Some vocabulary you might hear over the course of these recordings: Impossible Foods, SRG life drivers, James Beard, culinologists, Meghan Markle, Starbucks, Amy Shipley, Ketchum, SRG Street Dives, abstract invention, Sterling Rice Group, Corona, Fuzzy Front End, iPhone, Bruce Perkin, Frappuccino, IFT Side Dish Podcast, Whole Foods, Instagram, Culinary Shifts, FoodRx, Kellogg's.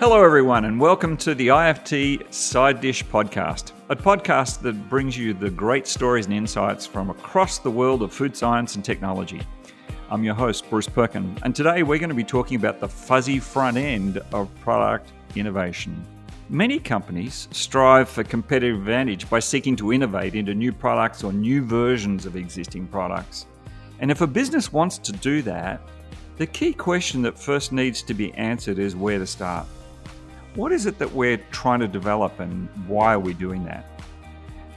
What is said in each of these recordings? Hello everyone and welcome to the IFT Side Dish Podcast, a podcast that brings you the great stories and insights from across the world of food science and technology. I'm your host, Bruce Perkin, and today we're going to be talking about the fuzzy front end of product innovation. Many companies strive for competitive advantage by seeking to innovate into new products or new versions of existing products. And if a business wants to do that, the key question that first needs to be answered is where to start. What is it that we're trying to develop and why are we doing that?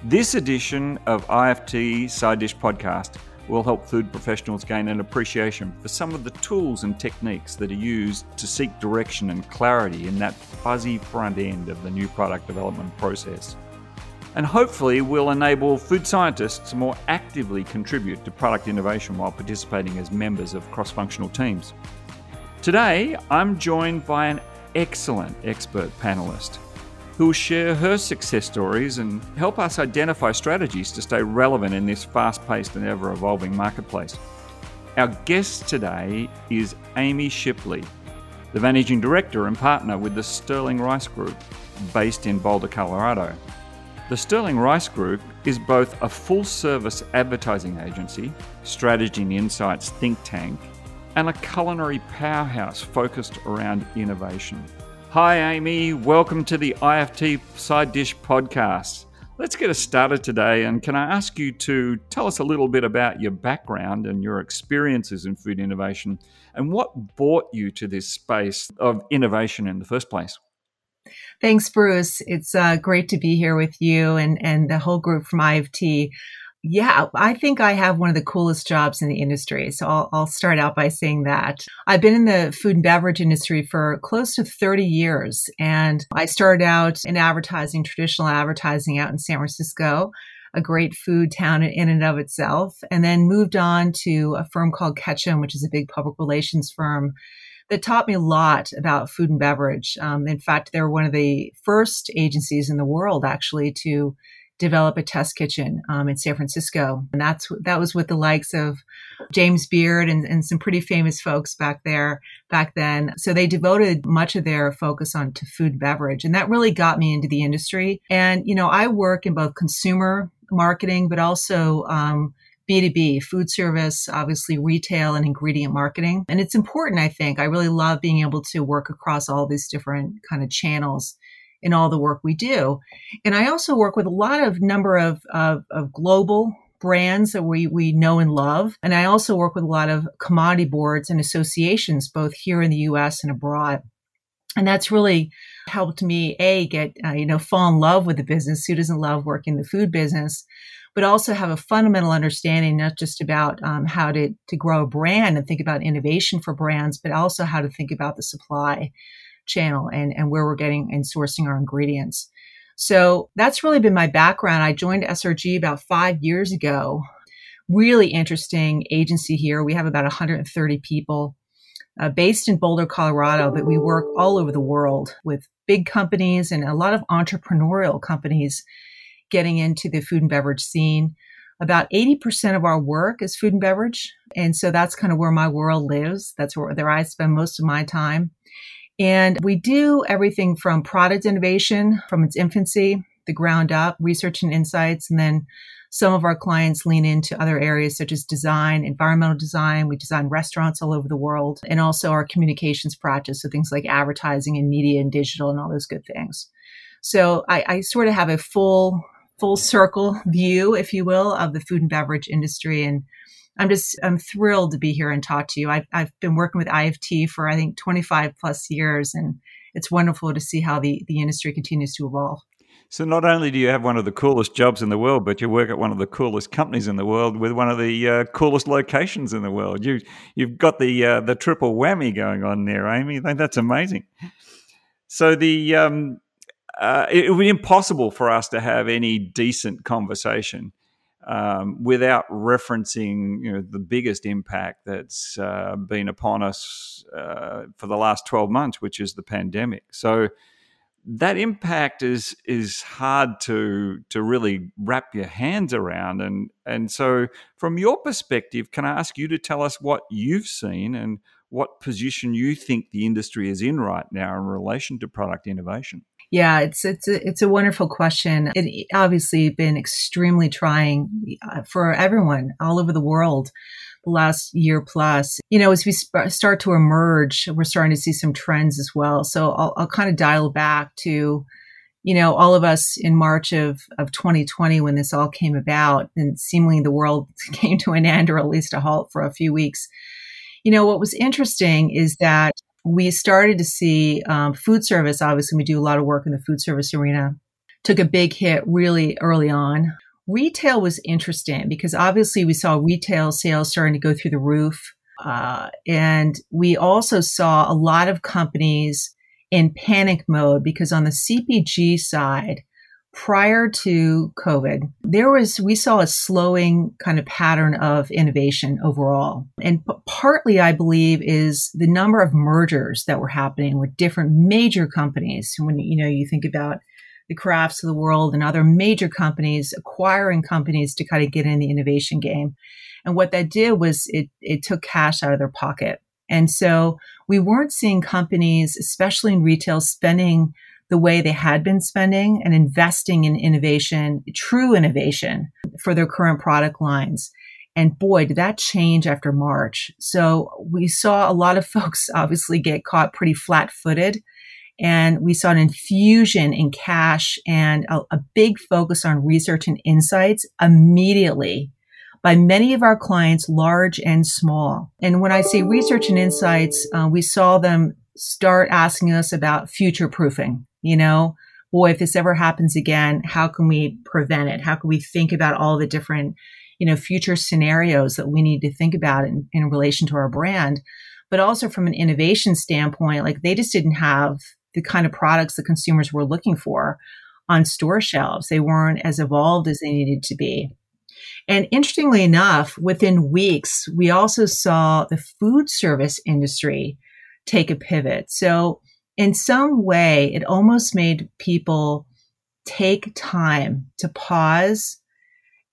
This edition of IFT Side Dish Podcast will help food professionals gain an appreciation for some of the tools and techniques that are used to seek direction and clarity in that fuzzy front end of the new product development process. And hopefully we'll enable food scientists to more actively contribute to product innovation while participating as members of cross-functional teams. Today, I'm joined by an excellent expert panelist who will share her success stories and help us identify strategies to stay relevant in this fast-paced and ever-evolving marketplace. Our guest today is Amy Shipley, the Managing Director and Partner with the Sterling Rice Group, based in Boulder, Colorado. The Sterling Rice Group is both a full-service advertising agency, strategy and insights think tank, and a culinary powerhouse focused around innovation. Hi, Amy. Welcome to the IFT Side Dish Podcast. Let's get us started today. And can I ask you to tell us a little bit about your background and your experiences in food innovation and what brought you to this space of innovation in the first place? Thanks, Bruce. It's great to be here with you and the whole group from IFT. Yeah, I think I have one of the coolest jobs in the industry. So I'll start out by saying that. I've been in the food and beverage industry for close to 30 years. And I started out in advertising, traditional advertising out in San Francisco, a great food town in and of itself, and then moved on to a firm called Ketchum, which is a big public relations firm that taught me a lot about food and beverage. In fact, they're one of the first agencies in the world, actually, to develop a test kitchen in San Francisco. And that was with the likes of James Beard and some pretty famous folks back then. So they devoted much of their focus to food and beverage. And that really got me into the industry. And, you know, I work in both consumer marketing, but also B2B, food service, obviously retail and ingredient marketing. And it's important, I think. I really love being able to work across all these different kind of channels in all the work we do. And I also work with a lot of number of global brands that we know and love. And I also work with a lot of commodity boards and associations, both here in the US and abroad. And that's really helped me, fall in love with the business. Who doesn't love working in the food business? But also have a fundamental understanding, not just about how to grow a brand and think about innovation for brands, but also how to think about the supply channel and where we're getting and sourcing our ingredients. So that's really been my background. I joined SRG about 5 years ago. Really interesting agency here. We have about 130 people based in Boulder, Colorado, but we work all over the world with big companies and a lot of entrepreneurial companies getting into the food and beverage scene. About 80% of our work is food and beverage. And so that's kind of where my world lives. That's where I spend most of my time. And we do everything from product innovation from its infancy, the ground up, research and insights, and then some of our clients lean into other areas such as design, environmental design. We design restaurants all over the world, and also our communications practice, so things like advertising and media and digital and all those good things. So I sort of have a full circle view, if you will, of the food and beverage industry, and I'm thrilled to be here and talk to you. I've been working with IFT for, I think, 25 plus years, and it's wonderful to see how the industry continues to evolve. So not only do you have one of the coolest jobs in the world, but you work at one of the coolest companies in the world with one of the coolest locations in the world. You've got the triple whammy going on there, Amy. That's amazing. So it would be impossible for us to have any decent conversation without referencing, the biggest impact that's been upon us for the last 12 months, which is the pandemic. So that impact is hard to really wrap your hands around. And so from your perspective, can I ask you to tell us what you've seen and what position you think the industry is in right now in relation to product innovation? Yeah, it's a wonderful question. It obviously been extremely trying for everyone all over the world the last year plus. You know, as we start to emerge, we're starting to see some trends as well. So I'll kind of dial back to, you know, all of us in March of 2020 when this all came about and seemingly the world came to an end or at least a halt for a few weeks. You know, what was interesting is that we started to see food service, obviously we do a lot of work in the food service arena, took a big hit really early on. Retail was interesting because obviously we saw retail sales starting to go through the roof. And we also saw a lot of companies in panic mode because on the CPG side, prior to COVID, we saw a slowing kind of pattern of innovation overall. And partly, I believe, is the number of mergers that were happening with different major companies. When, you know, you think about the Crafts of the world and other major companies acquiring companies to kind of get in the innovation game. And what that did was it took cash out of their pocket. And so we weren't seeing companies, especially in retail, spending the way they had been spending and investing in innovation, true innovation for their current product lines. And boy, did that change after March. So we saw a lot of folks obviously get caught pretty flat-footed. And we saw an infusion in cash and a big focus on research and insights immediately by many of our clients, large and small. And when I say research and insights, we saw them start asking us about future proofing. You know, boy, if this ever happens again, how can we prevent it? How can we think about all the different, you know, future scenarios that we need to think about in relation to our brand? But also from an innovation standpoint, like they just didn't have the kind of products the consumers were looking for on store shelves. They weren't as evolved as they needed to be. And interestingly enough, within weeks, we also saw the food service industry take a pivot. So in some way, it almost made people take time to pause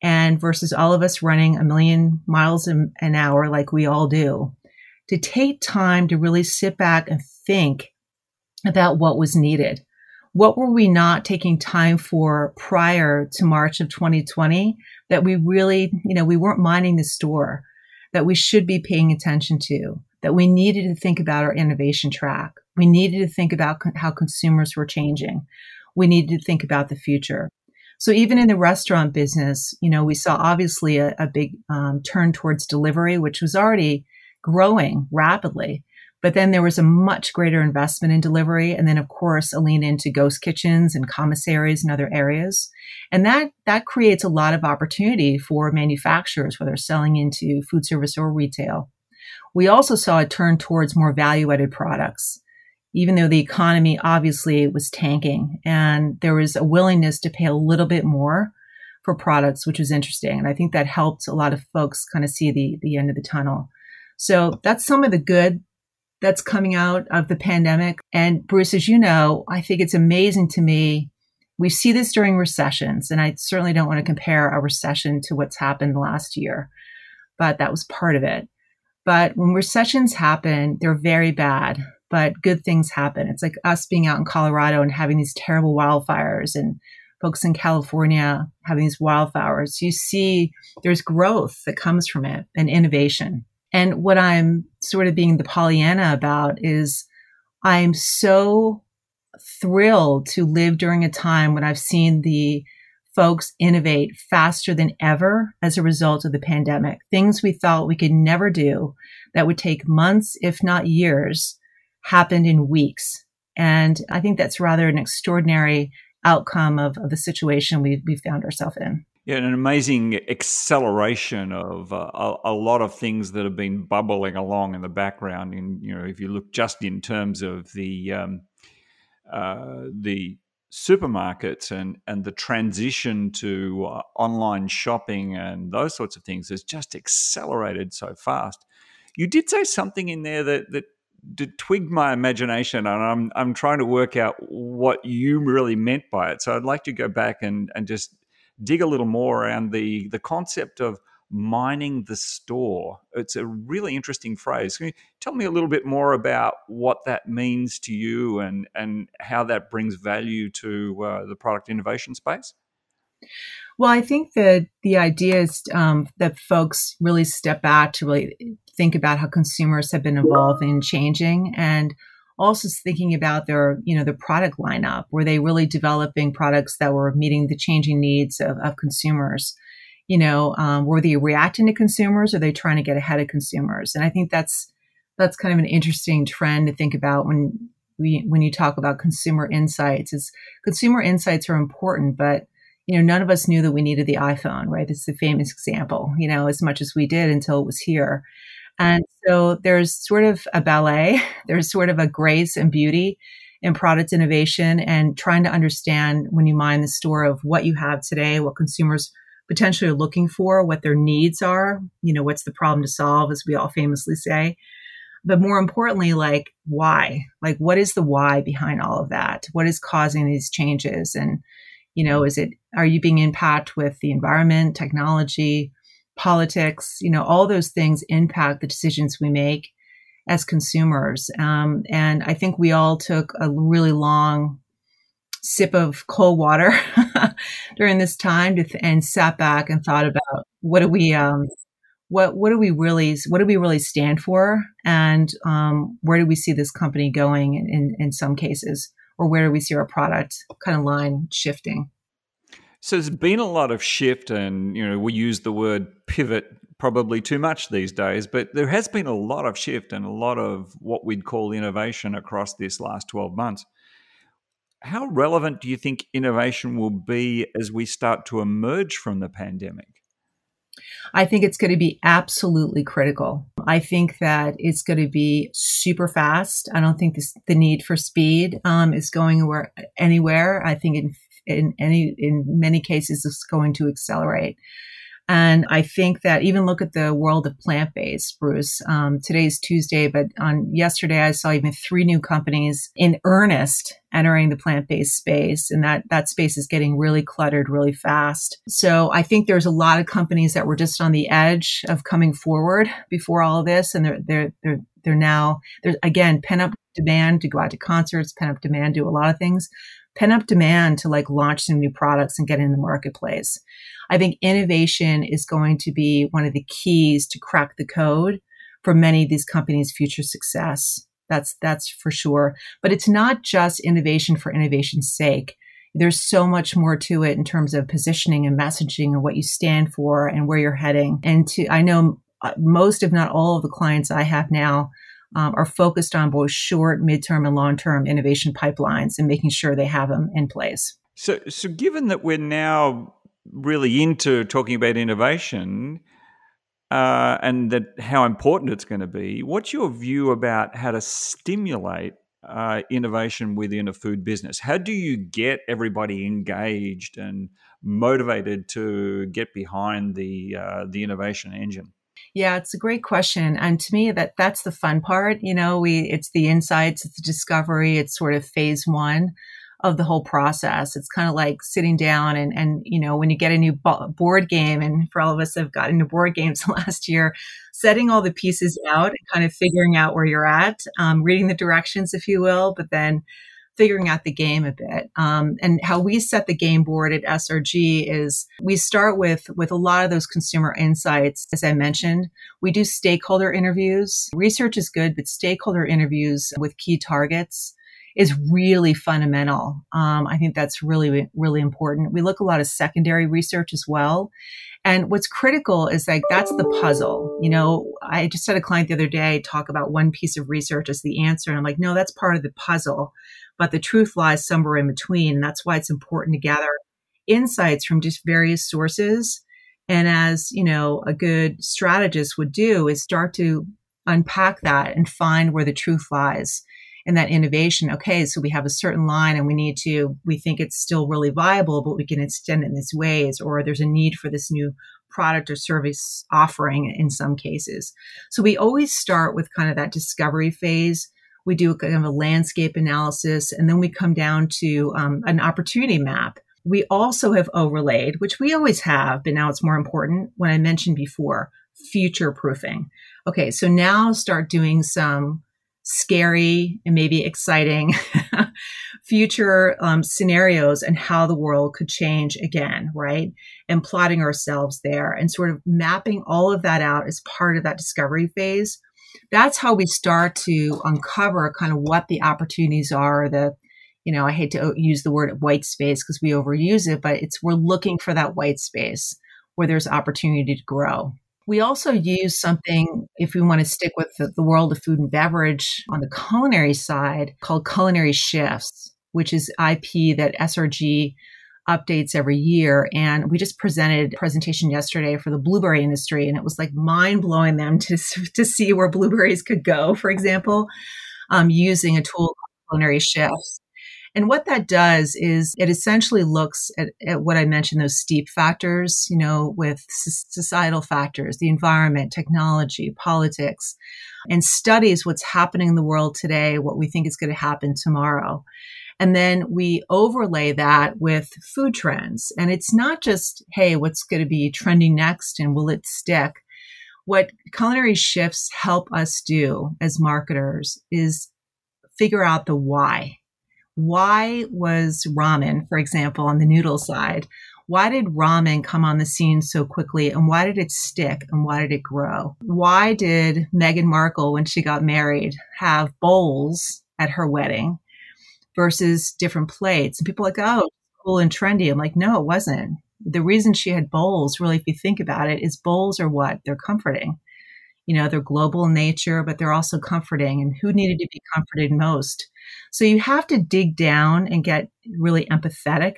and versus all of us running a million miles an hour like we all do, to take time to really sit back and think about what was needed. What were we not taking time for prior to March of 2020 that we really, you know, we weren't minding the store, that we should be paying attention to, that we needed to think about our innovation track. We needed to think about how consumers were changing. We needed to think about the future. So even in the restaurant business, you know, we saw obviously a big turn towards delivery, which was already growing rapidly. But then there was a much greater investment in delivery. And then, of course, a lean into ghost kitchens and commissaries and other areas. And that creates a lot of opportunity for manufacturers, whether selling into food service or retail. We also saw a turn towards more value-added products, even though the economy obviously was tanking. And there was a willingness to pay a little bit more for products, which was interesting. And I think that helped a lot of folks kind of see the end of the tunnel. So that's some of the good that's coming out of the pandemic. And Bruce, as you know, I think it's amazing to me. We see this during recessions, and I certainly don't want to compare a recession to what's happened last year, but that was part of it. But when recessions happen, they're very bad, but good things happen. It's like us being out in Colorado and having these terrible wildfires and folks in California having these wildfires. You see there's growth that comes from it and innovation. And what I'm sort of being the Pollyanna about is I'm so thrilled to live during a time when I've seen the folks innovate faster than ever as a result of the pandemic. Things we thought we could never do that would take months, if not years, happened in weeks. And I think that's rather an extraordinary outcome of the situation we found ourselves in. Yeah, an amazing acceleration of a lot of things that have been bubbling along in the background. And you know, if you look just in terms of the supermarkets and the transition to online shopping and those sorts of things has just accelerated so fast. You did say something in there that twigged my imagination, and I'm trying to work out what you really meant by it. So I'd like to go back and just dig a little more around the concept of mining the store. It's a really interesting phrase. Can you tell me a little bit more about what that means to you and how that brings value to the product innovation space? Well, I think that the idea is that folks really step back to really think about how consumers have been evolving and changing, and also thinking about their, you know, their product lineup. Were they really developing products that were meeting the changing needs of consumers? You know, were they reacting to consumers, or are they trying to get ahead of consumers? And I think that's kind of an interesting trend to think about when you talk about consumer insights. It's consumer insights are important, but you know, none of us knew that we needed the iPhone, right? It's the famous example, you know, as much as we did until it was here. And so there's sort of a ballet, there's sort of a grace and beauty in product innovation and trying to understand when you mine the store of what you have today, what consumers potentially are looking for, what their needs are, you know, what's the problem to solve, as we all famously say. But more importantly, like why? Like what is the why behind all of that? What is causing these changes? And, you know, are you being impacted with the environment, technology, politics, you know, all those things impact the decisions we make as consumers. And I think we all took a really long sip of cold water during this time and sat back and thought about what do we really stand for? And where do we see this company going in some cases, or where do we see our product kind of line shifting? So there's been a lot of shift, and you know, we use the word pivot probably too much these days, but there has been a lot of shift and a lot of what we'd call innovation across this last 12 months. How relevant do you think innovation will be as we start to emerge from the pandemic? I think it's going to be absolutely critical. I think that it's going to be super fast. I don't think the need for speed is going anywhere. I think in many cases, it's going to accelerate. And I think that even look at the world of plant-based, Bruce. Today's Tuesday, but on yesterday, I saw even 3 new companies in earnest entering the plant-based space. And that space is getting really cluttered really fast. So I think there's a lot of companies that were just on the edge of coming forward before all of this. And they're now, there's again, pent-up demand to go out to concerts, pent-up demand to do a lot of things. Pent-up demand to like launch some new products and get in the marketplace. I think innovation is going to be one of the keys to crack the code for many of these companies' future success. That's for sure. But it's not just innovation for innovation's sake. There's so much more to it in terms of positioning and messaging and what you stand for and where you're heading. I know most, if not all, of the clients I have now are focused on both short, midterm, and long-term innovation pipelines and making sure they have them in place. So given that we're now really into talking about innovation and that how important it's going to be, what's your view about how to stimulate innovation within a food business? How do you get everybody engaged and motivated to get behind the innovation engine? Yeah, it's a great question. And to me, that's the fun part. You know, it's the insights, it's the discovery, it's sort of phase one of the whole process. It's kind of like sitting down and you know, when you get a new board game, and for all of us that have gotten into board games last year, setting all the pieces out and kind of figuring out where you're at, reading the directions, if you will, but then figuring out the game a bit. And how we set the game board at SRG is we start with a lot of those consumer insights. As I mentioned, we do stakeholder interviews. Research is good, but stakeholder interviews with key targets is really fundamental. I think that's really, really important. We look a lot of secondary research as well. And what's critical is like, that's the puzzle. You know, I just had a client the other day talk about one piece of research as the answer. And I'm like, no, that's part of the puzzle. But the truth lies somewhere in between. And that's why it's important to gather insights from just various sources. And as, you know, a good strategist would do is start to unpack that and find where the truth lies in that innovation. Okay, so we have a certain line and we think it's still really viable, but we can extend it in these ways, or there's a need for this new product or service offering in some cases. So we always start with kind of that discovery phase. We do kind of a landscape analysis, and then we come down to an opportunity map, We also have overlaid, which we always have, but now it's more important, what I mentioned before, future proofing. Okay, so now start doing some scary and maybe exciting future scenarios and how the world could change again, right? And plotting ourselves there and sort of mapping all of that out as part of that discovery phase. That's how we start to uncover kind of what the opportunities are, the, you know, I hate to use the word white space because we overuse it, but it's, we're looking for that white space where there's opportunity to grow. We also use something, if we want to stick with the world of food and beverage on the culinary side, called Culinary Shifts, which is IP that SRG updates every year. And we just presented a presentation yesterday for the blueberry industry, and it was like mind-blowing them to see where blueberries could go, for example, using a tool called Culinary Shifts. And what that does is it essentially looks at what I mentioned, those steep factors, you know, with societal factors, the environment, technology, politics, and studies what's happening in the world today, what we think is going to happen tomorrow. And then we overlay that with food trends. And it's not just, hey, what's going to be trending next and will it stick? What Culinary Shifts help us do as marketers is figure out the why. Why was ramen, for example, on the noodle side? Why did ramen come on the scene so quickly? And why did it stick? And why did it grow? Why did Meghan Markle, when she got married, have bowls at her wedding versus different plates? And people are like, oh, cool and trendy. I'm like, no, it wasn't. The reason she had bowls, really, if you think about it, is bowls are what? They're comforting. You know, they're global in nature, but they're also comforting. And who needed to be comforted most? So you have to dig down and get really empathetic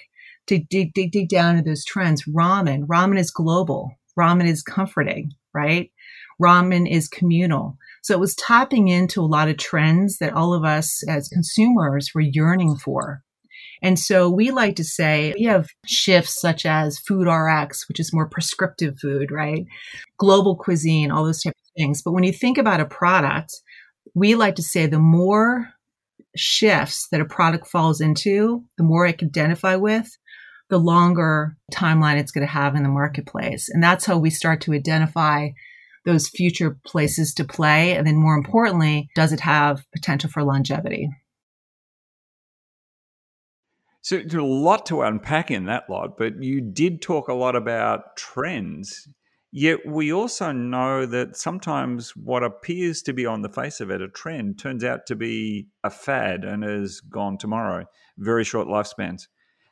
to dig down to those trends. Ramen is global. Ramen is comforting, right? Ramen is communal. So it was tapping into a lot of trends that all of us as consumers were yearning for. And so we like to say we have shifts such as FoodRx, which is more prescriptive food, right? Global cuisine, all those types of things. But when you think about a product, we like to say the more shifts that a product falls into, the more it can identify with, the longer timeline it's going to have in the marketplace. And that's how we start to identify those future places to play. And then more importantly, does it have potential for longevity? So there's a lot to unpack in that lot, but you did talk a lot about trends. Yet we also know that sometimes what appears to be on the face of it, a trend, turns out to be a fad and is gone tomorrow, very short lifespans.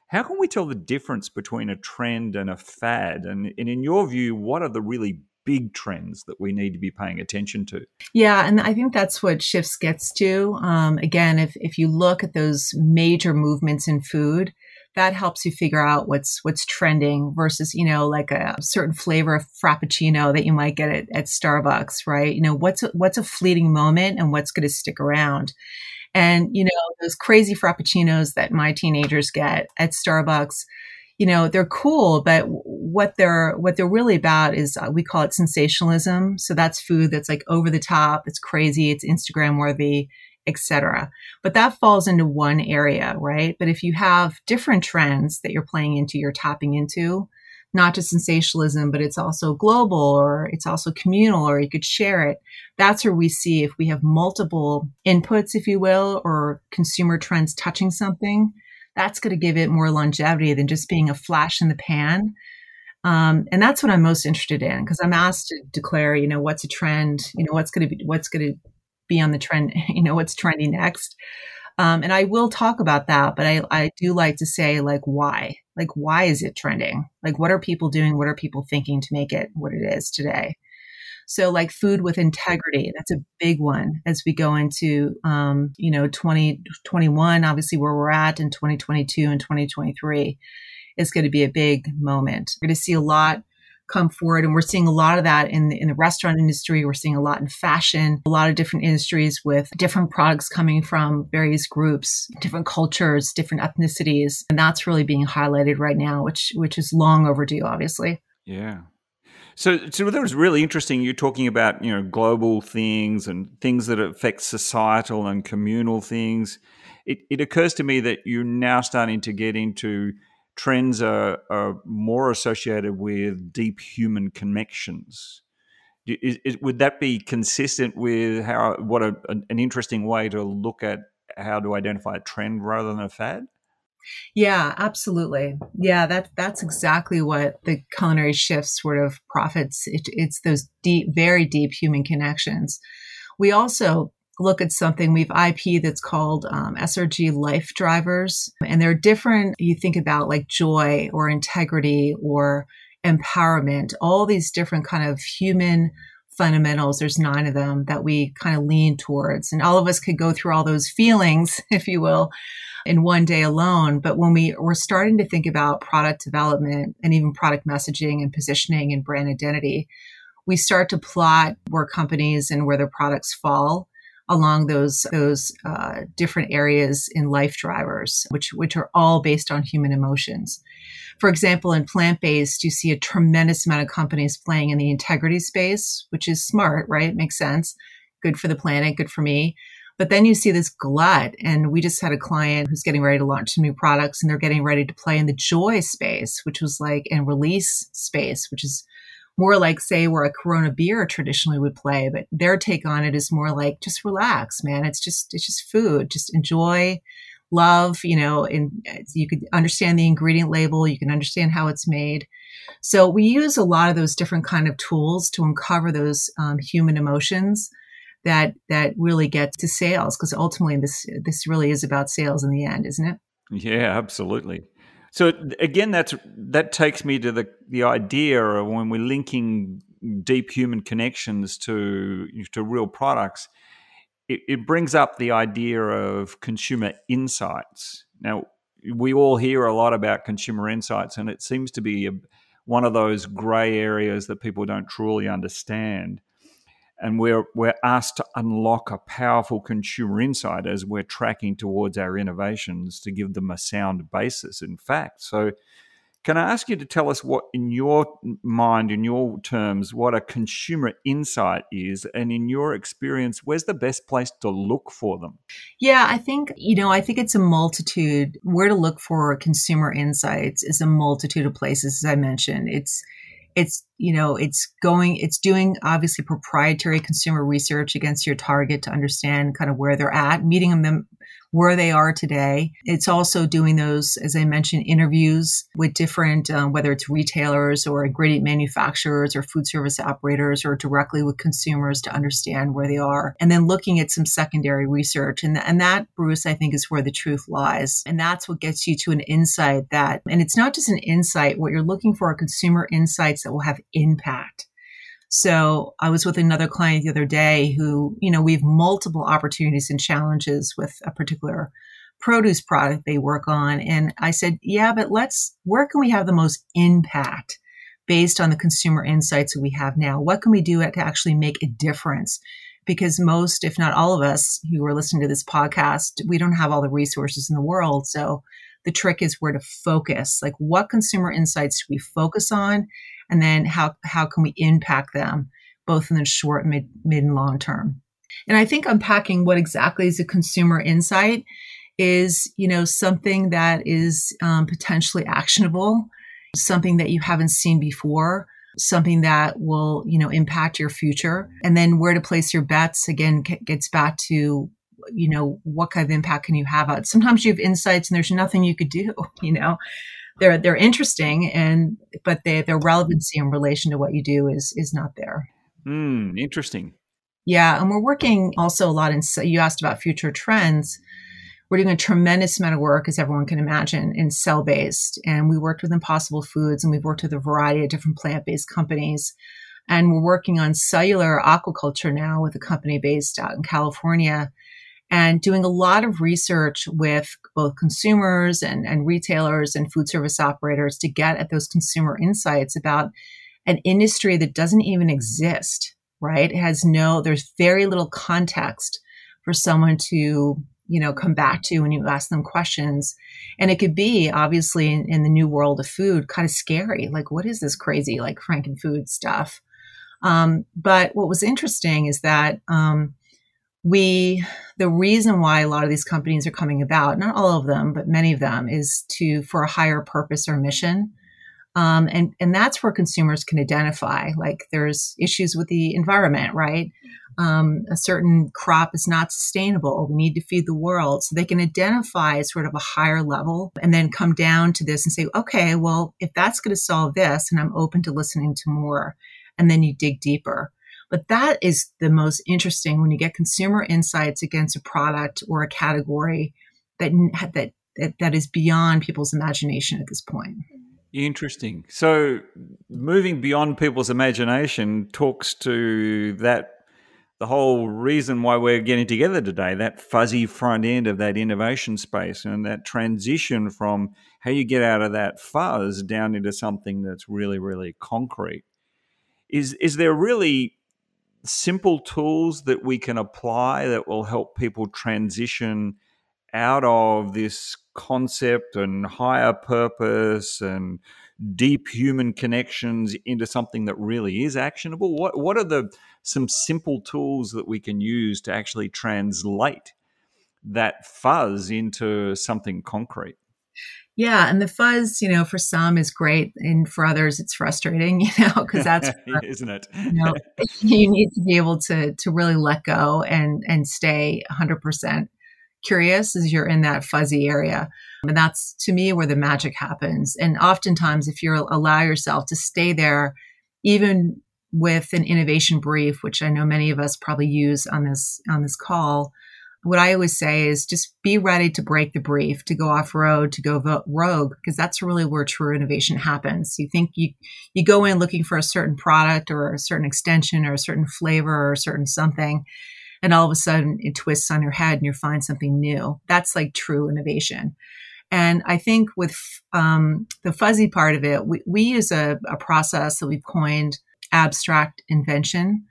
How can we tell the difference between a trend and a fad? And in your view, what are the really big trends that we need to be paying attention to? Yeah, and I think that's what Shifts gets to. Again, if you look at those major movements in food, that helps you figure out what's trending versus, you know, like a certain flavor of Frappuccino that you might get at Starbucks, right? You know, what's a fleeting moment and what's going to stick around. And, you know, those crazy Frappuccinos that my teenagers get at Starbucks, you know, they're cool, but what they're really about is we call it sensationalism. So that's food that's like over the top, it's crazy, it's Instagram worthy, etc. But that falls into one area, right? But if you have different trends that you're playing into, you're tapping into, not just sensationalism, but it's also global or it's also communal or you could share it. That's where we see if we have multiple inputs, if you will, or consumer trends touching something, that's going to give it more longevity than just being a flash in the pan. And that's what I'm most interested in because I'm asked to declare, you know, what's a trend, you know, what's going to be on the trend, you know, what's trendy next. And I will talk about that, but I do like to say, like, why? Like, why is it trending? Like, what are people doing? What are people thinking to make it what it is today? So like food with integrity, that's a big one as we go into, 2021, obviously where we're at in 2022 and 2023 is going to be a big moment. We're going to see a lot come forward. And we're seeing a lot of that in the restaurant industry. We're seeing a lot in fashion, a lot of different industries with different products coming from various groups, different cultures, different ethnicities. And that's really being highlighted right now, which is long overdue, obviously. Yeah. So that was really interesting. You're talking about, you know, global things and things that affect societal and communal things. It occurs to me that you're now starting to get into trends are more associated with deep human connections. Would that be consistent with an interesting way to look at how to identify a trend rather than a fad? Yeah, absolutely. Yeah, that's exactly what the culinary shift sort of profits. It's those deep, very deep human connections. We also look at something, we've IP that's called SRG life drivers. And they're different, you think about like joy or integrity or empowerment, all these different kind of human fundamentals. There's 9 of them that we kind of lean towards. And all of us could go through all those feelings, if you will, in one day alone. But when we're starting to think about product development and even product messaging and positioning and brand identity, we start to plot where companies and where their products fall along those different areas in life drivers, which are all based on human emotions. For example, in plant-based, you see a tremendous amount of companies playing in the integrity space, which is smart, right? It makes sense. Good for the planet, good for me. But then you see this glut, and we just had a client who's getting ready to launch some new products, and they're getting ready to play in the joy space, which was like, and release space, which is more like, say, where a Corona beer traditionally would play, but their take on it is more like, just relax, man. It's just food. Just enjoy, love, and you could understand the ingredient label. You can understand how it's made. So we use a lot of those different kind of tools to uncover those human emotions that really get to sales, because ultimately this really is about sales in the end, isn't it? Yeah, absolutely. So again, that takes me to the idea of when we're linking deep human connections to real products, it brings up the idea of consumer insights. Now, we all hear a lot about consumer insights, and it seems to be one of those gray areas that people don't truly understand. And we're asked to unlock a powerful consumer insight as we're tracking towards our innovations to give them a sound basis in fact. So can I ask you to tell us what, in your mind, in your terms, what a consumer insight is? And in your experience, where's the best place to look for them? Yeah, I think it's a multitude. Where to look for consumer insights is a multitude of places, as I mentioned. It's doing obviously proprietary consumer research against your target to understand kind of where they're at, meeting them where they are today. It's also doing those, as I mentioned, interviews with different, whether it's retailers or ingredient manufacturers or food service operators or directly with consumers to understand where they are. And then looking at some secondary research. And that, Bruce, I think is where the truth lies. And that's what gets you to an insight that, and it's not just an insight, what you're looking for are consumer insights that will have impact. So I was with another client the other day who, we have multiple opportunities and challenges with a particular produce product they work on. And I said, yeah, but where can we have the most impact based on the consumer insights that we have now? What can we do to actually make a difference? Because most, if not all of us who are listening to this podcast, we don't have all the resources in the world. So the trick is where to focus, like what consumer insights do we focus on? And then how can we impact them both in the short, mid and long term? And I think unpacking what exactly is a consumer insight is, something that is potentially actionable, something that you haven't seen before, something that will, impact your future. And then where to place your bets again gets back to, what kind of impact can you have on it? Sometimes you have insights and there's nothing you could do, They're interesting, but their relevancy in relation to what you do is not there. Interesting. Yeah, and we're working also a lot in. You asked about future trends. We're doing a tremendous amount of work, as everyone can imagine, in cell-based, and we worked with Impossible Foods, and we've worked with a variety of different plant-based companies, and we're working on cellular aquaculture now with a company based out in California. And doing a lot of research with both consumers and retailers and food service operators to get at those consumer insights about an industry that doesn't even exist, right? It has there's very little context for someone to, come back to when you ask them questions. And it could be, obviously, in the new world of food, kind of scary. Like, what is this crazy, like, Franken food stuff? But what was interesting is that the reason why a lot of these companies are coming about, not all of them, but many of them, is for a higher purpose or mission. And that's where consumers can identify, like there's issues with the environment, right? A certain crop is not sustainable. We need to feed the world. So they can identify sort of a higher level and then come down to this and say, okay, well, if that's going to solve this, and I'm open to listening to more, and then you dig deeper. But that is the most interesting when you get consumer insights against a product or a category that is beyond people's imagination at this point. Interesting. So moving beyond people's imagination talks to that, the whole reason why we're getting together today, that fuzzy front end of that innovation space and that transition from how you get out of that fuzz down into something that's really, really concrete. Is there really simple tools that we can apply that will help people transition out of this concept and higher purpose and deep human connections into something that really is actionable? What are some simple tools that we can use to actually translate that fuzz into something concrete? Yeah. And the fuzz, for some is great. And for others, it's frustrating, because that's, isn't it? You need to be able to really let go and stay 100% curious as you're in that fuzzy area. And that's, to me, where the magic happens. And oftentimes, if you allow yourself to stay there, even with an innovation brief, which I know many of us probably use on this call, what I always say is just be ready to break the brief, to go off road, to go rogue, because that's really where true innovation happens. You think you go in looking for a certain product or a certain extension or a certain flavor or a certain something, and all of a sudden it twists on your head and you find something new. That's like true innovation. And I think with the fuzzy part of it, we use a process that we've coined abstract invention.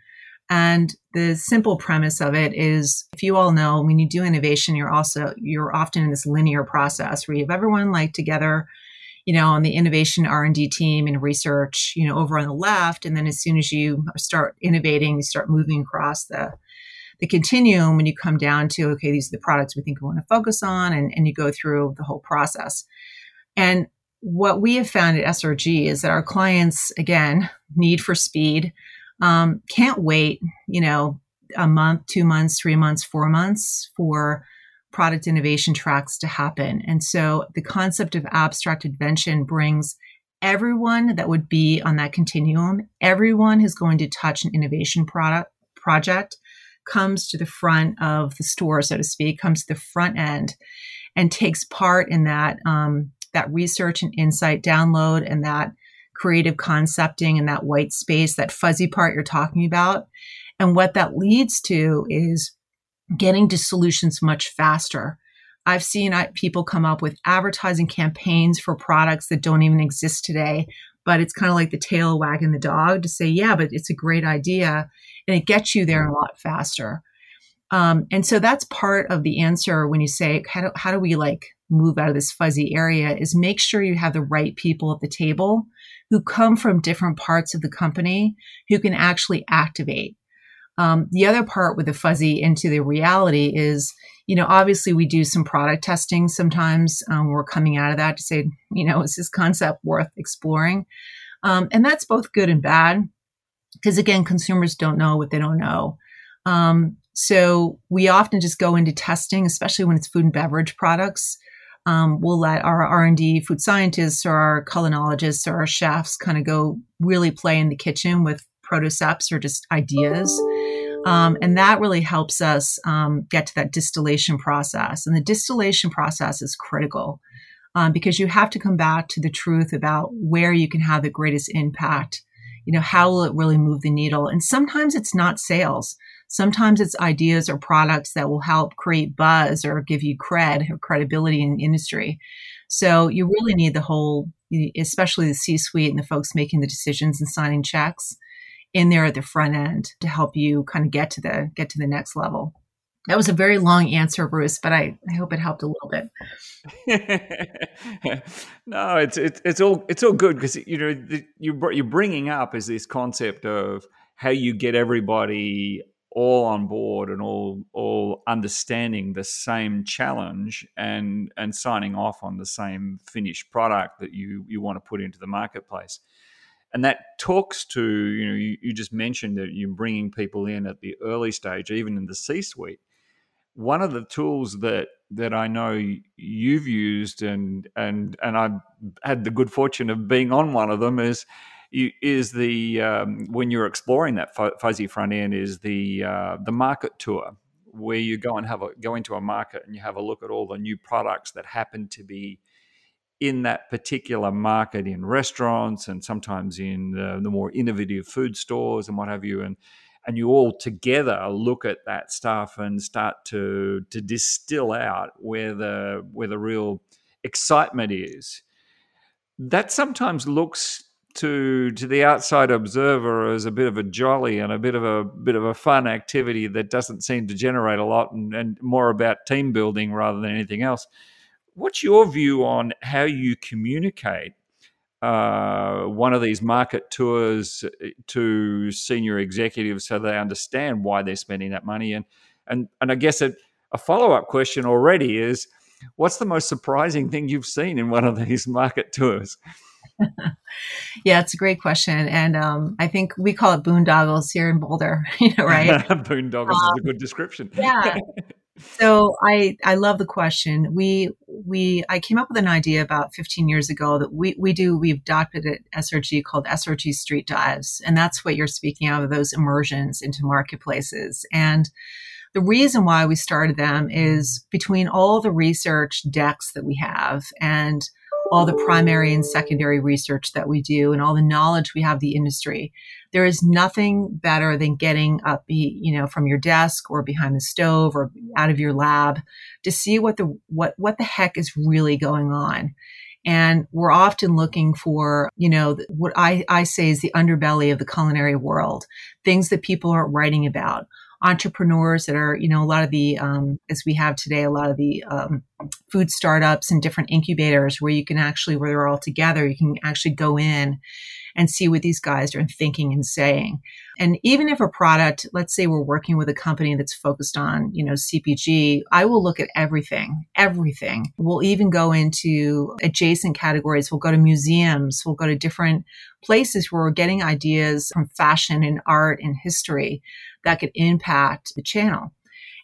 And the simple premise of it is, if you all know, when you do innovation, you're often in this linear process where you have everyone like together, on the innovation R&D team and research, over on the left. And then as soon as you start innovating, you start moving across the continuum when you come down to, okay, these are the products we think we want to focus on, and you go through the whole process. And what we have found at SRG is that our clients, again, need for speed, can't wait, a month, 2 months, 3 months, 4 months for product innovation tracks to happen. And so the concept of abstract invention brings everyone that would be on that continuum, everyone who's going to touch an innovation project comes to the front of the store, so to speak, comes to the front end and takes part in that research and insight download and that creative concepting and that white space, that fuzzy part you're talking about. And what that leads to is getting to solutions much faster. I've seen people come up with advertising campaigns for products that don't even exist today, but it's kind of like the tail wagging the dog to say, yeah, but it's a great idea. And it gets you there a lot faster. And so that's part of the answer when you say, how do we move out of this fuzzy area, is make sure you have the right people at the table who come from different parts of the company who can actually activate. The other part with the fuzzy into the reality is, obviously we do some product testing sometimes. We're coming out of that to say, is this concept worth exploring? And that's both good and bad, because again, consumers don't know what they don't know. So we often just go into testing, especially when it's food and beverage products. We'll let our R&D food scientists or our culinologists or our chefs kind of go really play in the kitchen with prototypes or just ideas. And that really helps us get to that distillation process. And the distillation process is critical because you have to come back to the truth about where you can have the greatest impact. How will it really move the needle? And sometimes it's not sales. Sometimes it's ideas or products that will help create buzz or give you cred or credibility in the industry. So you really need the whole, especially the C-suite and the folks making the decisions and signing checks in there at the front end to help you kind of get to the next level. That was a very long answer, Bruce, but I hope it helped a little bit. No, it's all good, because you're bringing up is this concept of how you get everybody all on board and all understanding the same challenge and signing off on the same finished product that you want to put into the marketplace. And that talks to, you know, you just mentioned that you're bringing people in at the early stage, even in the C-suite. One of the tools that I know you've used and I've had the good fortune of being on one of them is the when you're exploring that fuzzy front end is the market tour, where you go and go into a market and you have a look at all the new products that happen to be in that particular market, in restaurants and sometimes in the more innovative food stores and what have you, and you all together look at that stuff and start to distill out where the real excitement is. That sometimes looks to the outside observer as a bit of a jolly and a bit of a fun activity that doesn't seem to generate a lot and more about team building rather than anything else. What's your view on how you communicate one of these market tours to senior executives so they understand why they're spending that money? And I guess a follow-up question already is, what's the most surprising thing you've seen in one of these market tours? Yeah, it's a great question. And I think we call it boondoggles here in Boulder, you know, right? Boondoggles is a good description. Yeah. So I love the question. I came up with an idea about 15 years ago that we've adopted at SRG called SRG Street Dives. And that's what you're speaking of, those immersions into marketplaces. And the reason why we started them is between all the research decks that we have and all the primary and secondary research that we do and all the knowledge we have the industry, there is nothing better than getting up, you know, from your desk or behind the stove or out of your lab to see what the heck is really going on. And we're often looking for, you know, what I say is the underbelly of the culinary world, things that people aren't writing about. Entrepreneurs that are, you know, a lot of the, as we have today, a lot of the food startups and different incubators where they're all together, you can actually go in and see what these guys are thinking and saying. And even if a product, let's say we're working with a company that's focused on, you know, CPG, I will look at everything. We'll even go into adjacent categories. We'll go to museums. We'll go to different places where we're getting ideas from fashion and art and history that could impact the channel.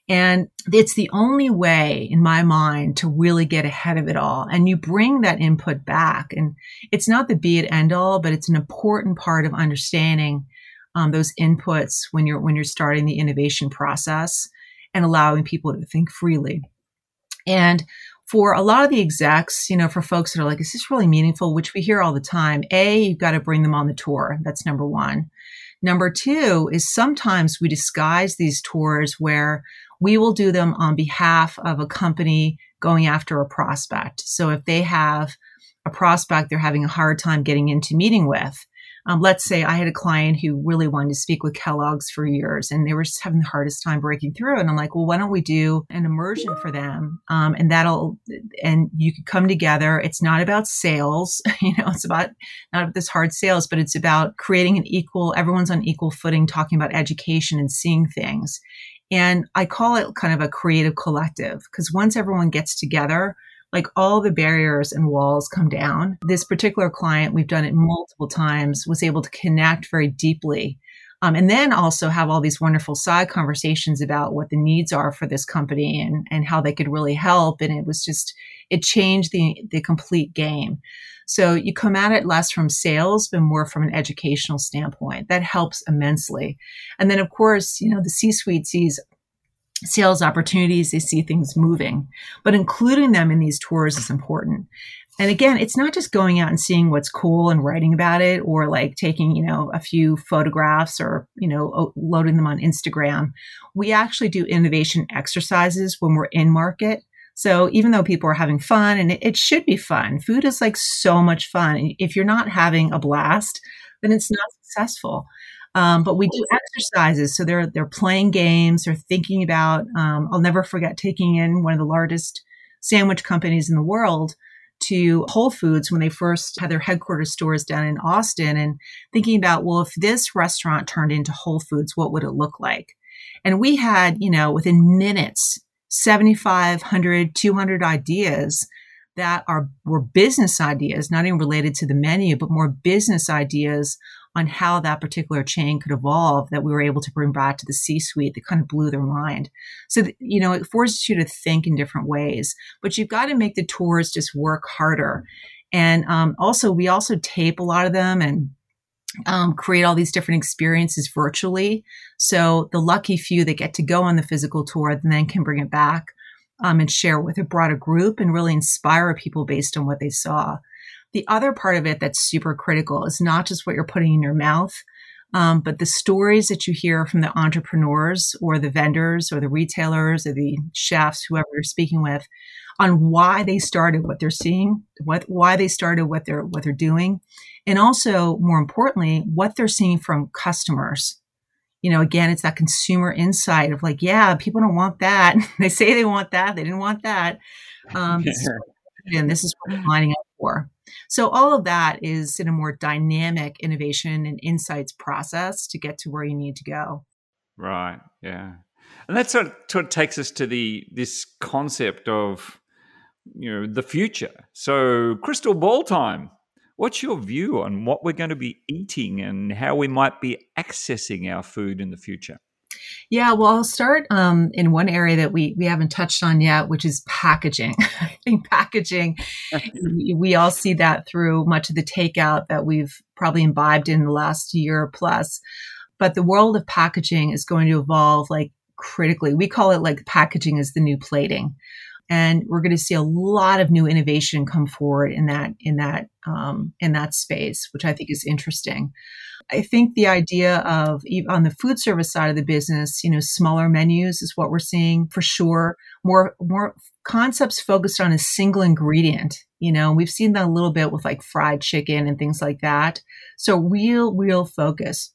And it's the only way, in my mind, to really get ahead of it all. And you bring that input back. And it's not the be it end all, but it's an important part of understanding those inputs when you're starting the innovation process and allowing people to think freely. And for a lot of the execs, you know, for folks that are like, is this really meaningful? Which we hear all the time. A, you've got to bring them on the tour. That's number one. Number two is sometimes we disguise these tours where we will do them on behalf of a company going after a prospect. So if they have a prospect they're having a hard time getting into meeting with, let's say I had a client who really wanted to speak with Kellogg's for years and they were just having the hardest time breaking through. And I'm like, well, why don't we do an immersion for them? And you can come together. It's not about sales, you know, it's about not this hard sales, but it's about creating everyone's on equal footing, talking about education and seeing things. And I call it kind of a creative collective because once everyone gets together, like all the barriers and walls come down. This particular client, we've done it multiple times, was able to connect very deeply. And then also have all these wonderful side conversations about what the needs are for this company and how they could really help. And it was just, it changed the complete game. So you come at it less from sales, but more from an educational standpoint. That helps immensely. And then of course, you know, the C-suite sees sales opportunities, they see things moving, but including them in these tours is important. And again, it's not just going out and seeing what's cool and writing about it or like taking, you know, a few photographs or, you know, loading them on Instagram. We actually do innovation exercises when we're in market. So even though people are having fun, and it should be fun, food is like so much fun. If you're not having a blast, then it's not successful. But we do exercises. So they're playing games, they're thinking about, I'll never forget taking in one of the largest sandwich companies in the world to Whole Foods when they first had their headquarters stores down in Austin and thinking about, well, if this restaurant turned into Whole Foods, what would it look like? And we had, you know, within minutes, 7,500, 200 ideas that were business ideas, not even related to the menu, but more business ideas on how that particular chain could evolve that we were able to bring back to the C-suite that kind of blew their mind. So, you know, it forces you to think in different ways, but you've got to make the tours just work harder. And we also tape a lot of them and create all these different experiences virtually. So the lucky few that get to go on the physical tour and then can bring it back and share with a broader group and really inspire people based on what they saw. The other part of it that's super critical is not just what you're putting in your mouth, but the stories that you hear from the entrepreneurs or the vendors or the retailers or the chefs, whoever you're speaking with, on why they started what they're seeing, why they started what they're doing, and also, more importantly, what they're seeing from customers. You know, again, it's that consumer insight of like, yeah, people don't want that. They say they want that. They didn't want that. And this is what they're lining up for. So all of that is in a more dynamic innovation and insights process to get to where you need to go. Right. Yeah. And that sort of takes us to this concept of, you know, the future. So crystal ball time. What's your view on what we're going to be eating and how we might be accessing our food in the future? Yeah, well, I'll start in one area that we haven't touched on yet, which is packaging. I think packaging, we all see that through much of the takeout that we've probably imbibed in the last year plus. But the world of packaging is going to evolve like critically. We call it like packaging is the new plating. And we're going to see a lot of new innovation come forward in that space, which I think is interesting. I think the idea of, on the food service side of the business, you know, smaller menus is what we're seeing for sure. More concepts focused on a single ingredient. You know, we've seen that a little bit with like fried chicken and things like that. So real focus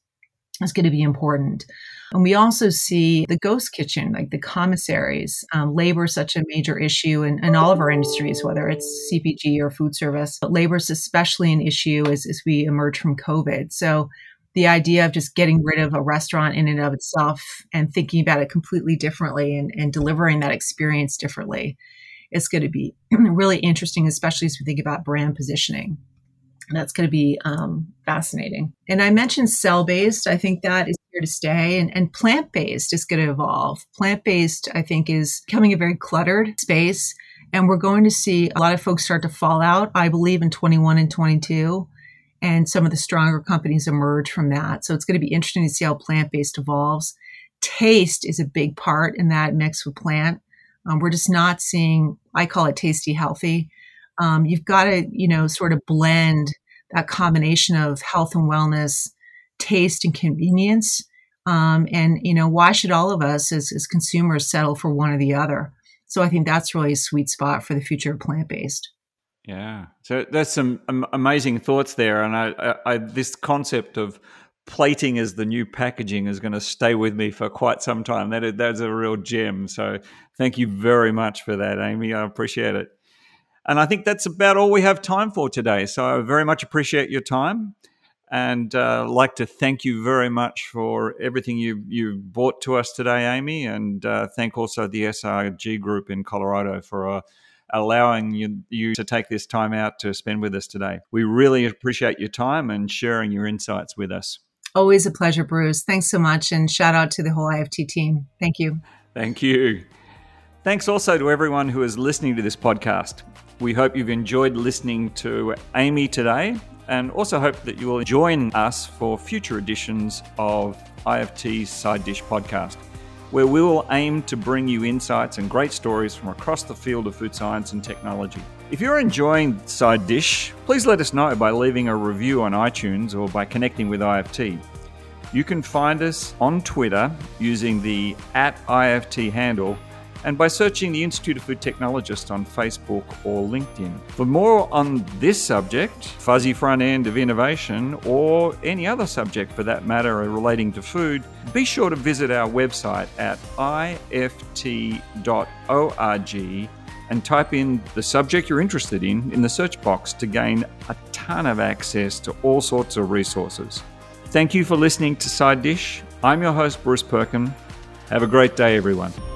is going to be important. And we also see the ghost kitchen, like the commissaries. Labor is such a major issue in all of our industries, whether it's CPG or food service. But labor is especially an issue as we emerge from COVID. So the idea of just getting rid of a restaurant in and of itself and thinking about it completely differently and delivering that experience differently is going to be really interesting, especially as we think about brand positioning. That's going to be fascinating. And I mentioned cell-based. I think that is here to stay. And plant-based is going to evolve. Plant-based, I think, is becoming a very cluttered space. And we're going to see a lot of folks start to fall out, I believe, in 21 and 22. And some of the stronger companies emerge from that. So it's going to be interesting to see how plant-based evolves. Taste is a big part in that mix with plant. We're just not seeing, I call it tasty healthy. You've got to, you know, sort of blend that combination of health and wellness, taste and convenience. And, you know, why should all of us as consumers settle for one or the other? So I think that's really a sweet spot for the future of plant-based. Yeah. So there's some amazing thoughts there. And I this concept of plating as the new packaging is going to stay with me for quite some time. That's a real gem. So thank you very much for that, Amy. I appreciate it. And I think that's about all we have time for today. So I very much appreciate your time and like to thank you very much for everything you brought to us today, Amy, and thank also the SRG Group in Colorado for allowing you to take this time out to spend with us today. We really appreciate your time and sharing your insights with us. Always a pleasure, Bruce. Thanks so much, and shout out to the whole IFT team. Thank you. Thank you. Thanks also to everyone who is listening to this podcast. We hope you've enjoyed listening to Amy today and also hope that you will join us for future editions of IFT Side Dish Podcast, where we will aim to bring you insights and great stories from across the field of food science and technology. If you're enjoying Side Dish, please let us know by leaving a review on iTunes or by connecting with IFT. You can find us on Twitter using the @IFT handle, and by searching the Institute of Food Technologists on Facebook or LinkedIn. For more on this subject, fuzzy front end of innovation, or any other subject for that matter relating to food, be sure to visit our website at ift.org and type in the subject you're interested in the search box to gain a ton of access to all sorts of resources. Thank you for listening to Side Dish. I'm your host, Bruce Perkin. Have a great day, everyone.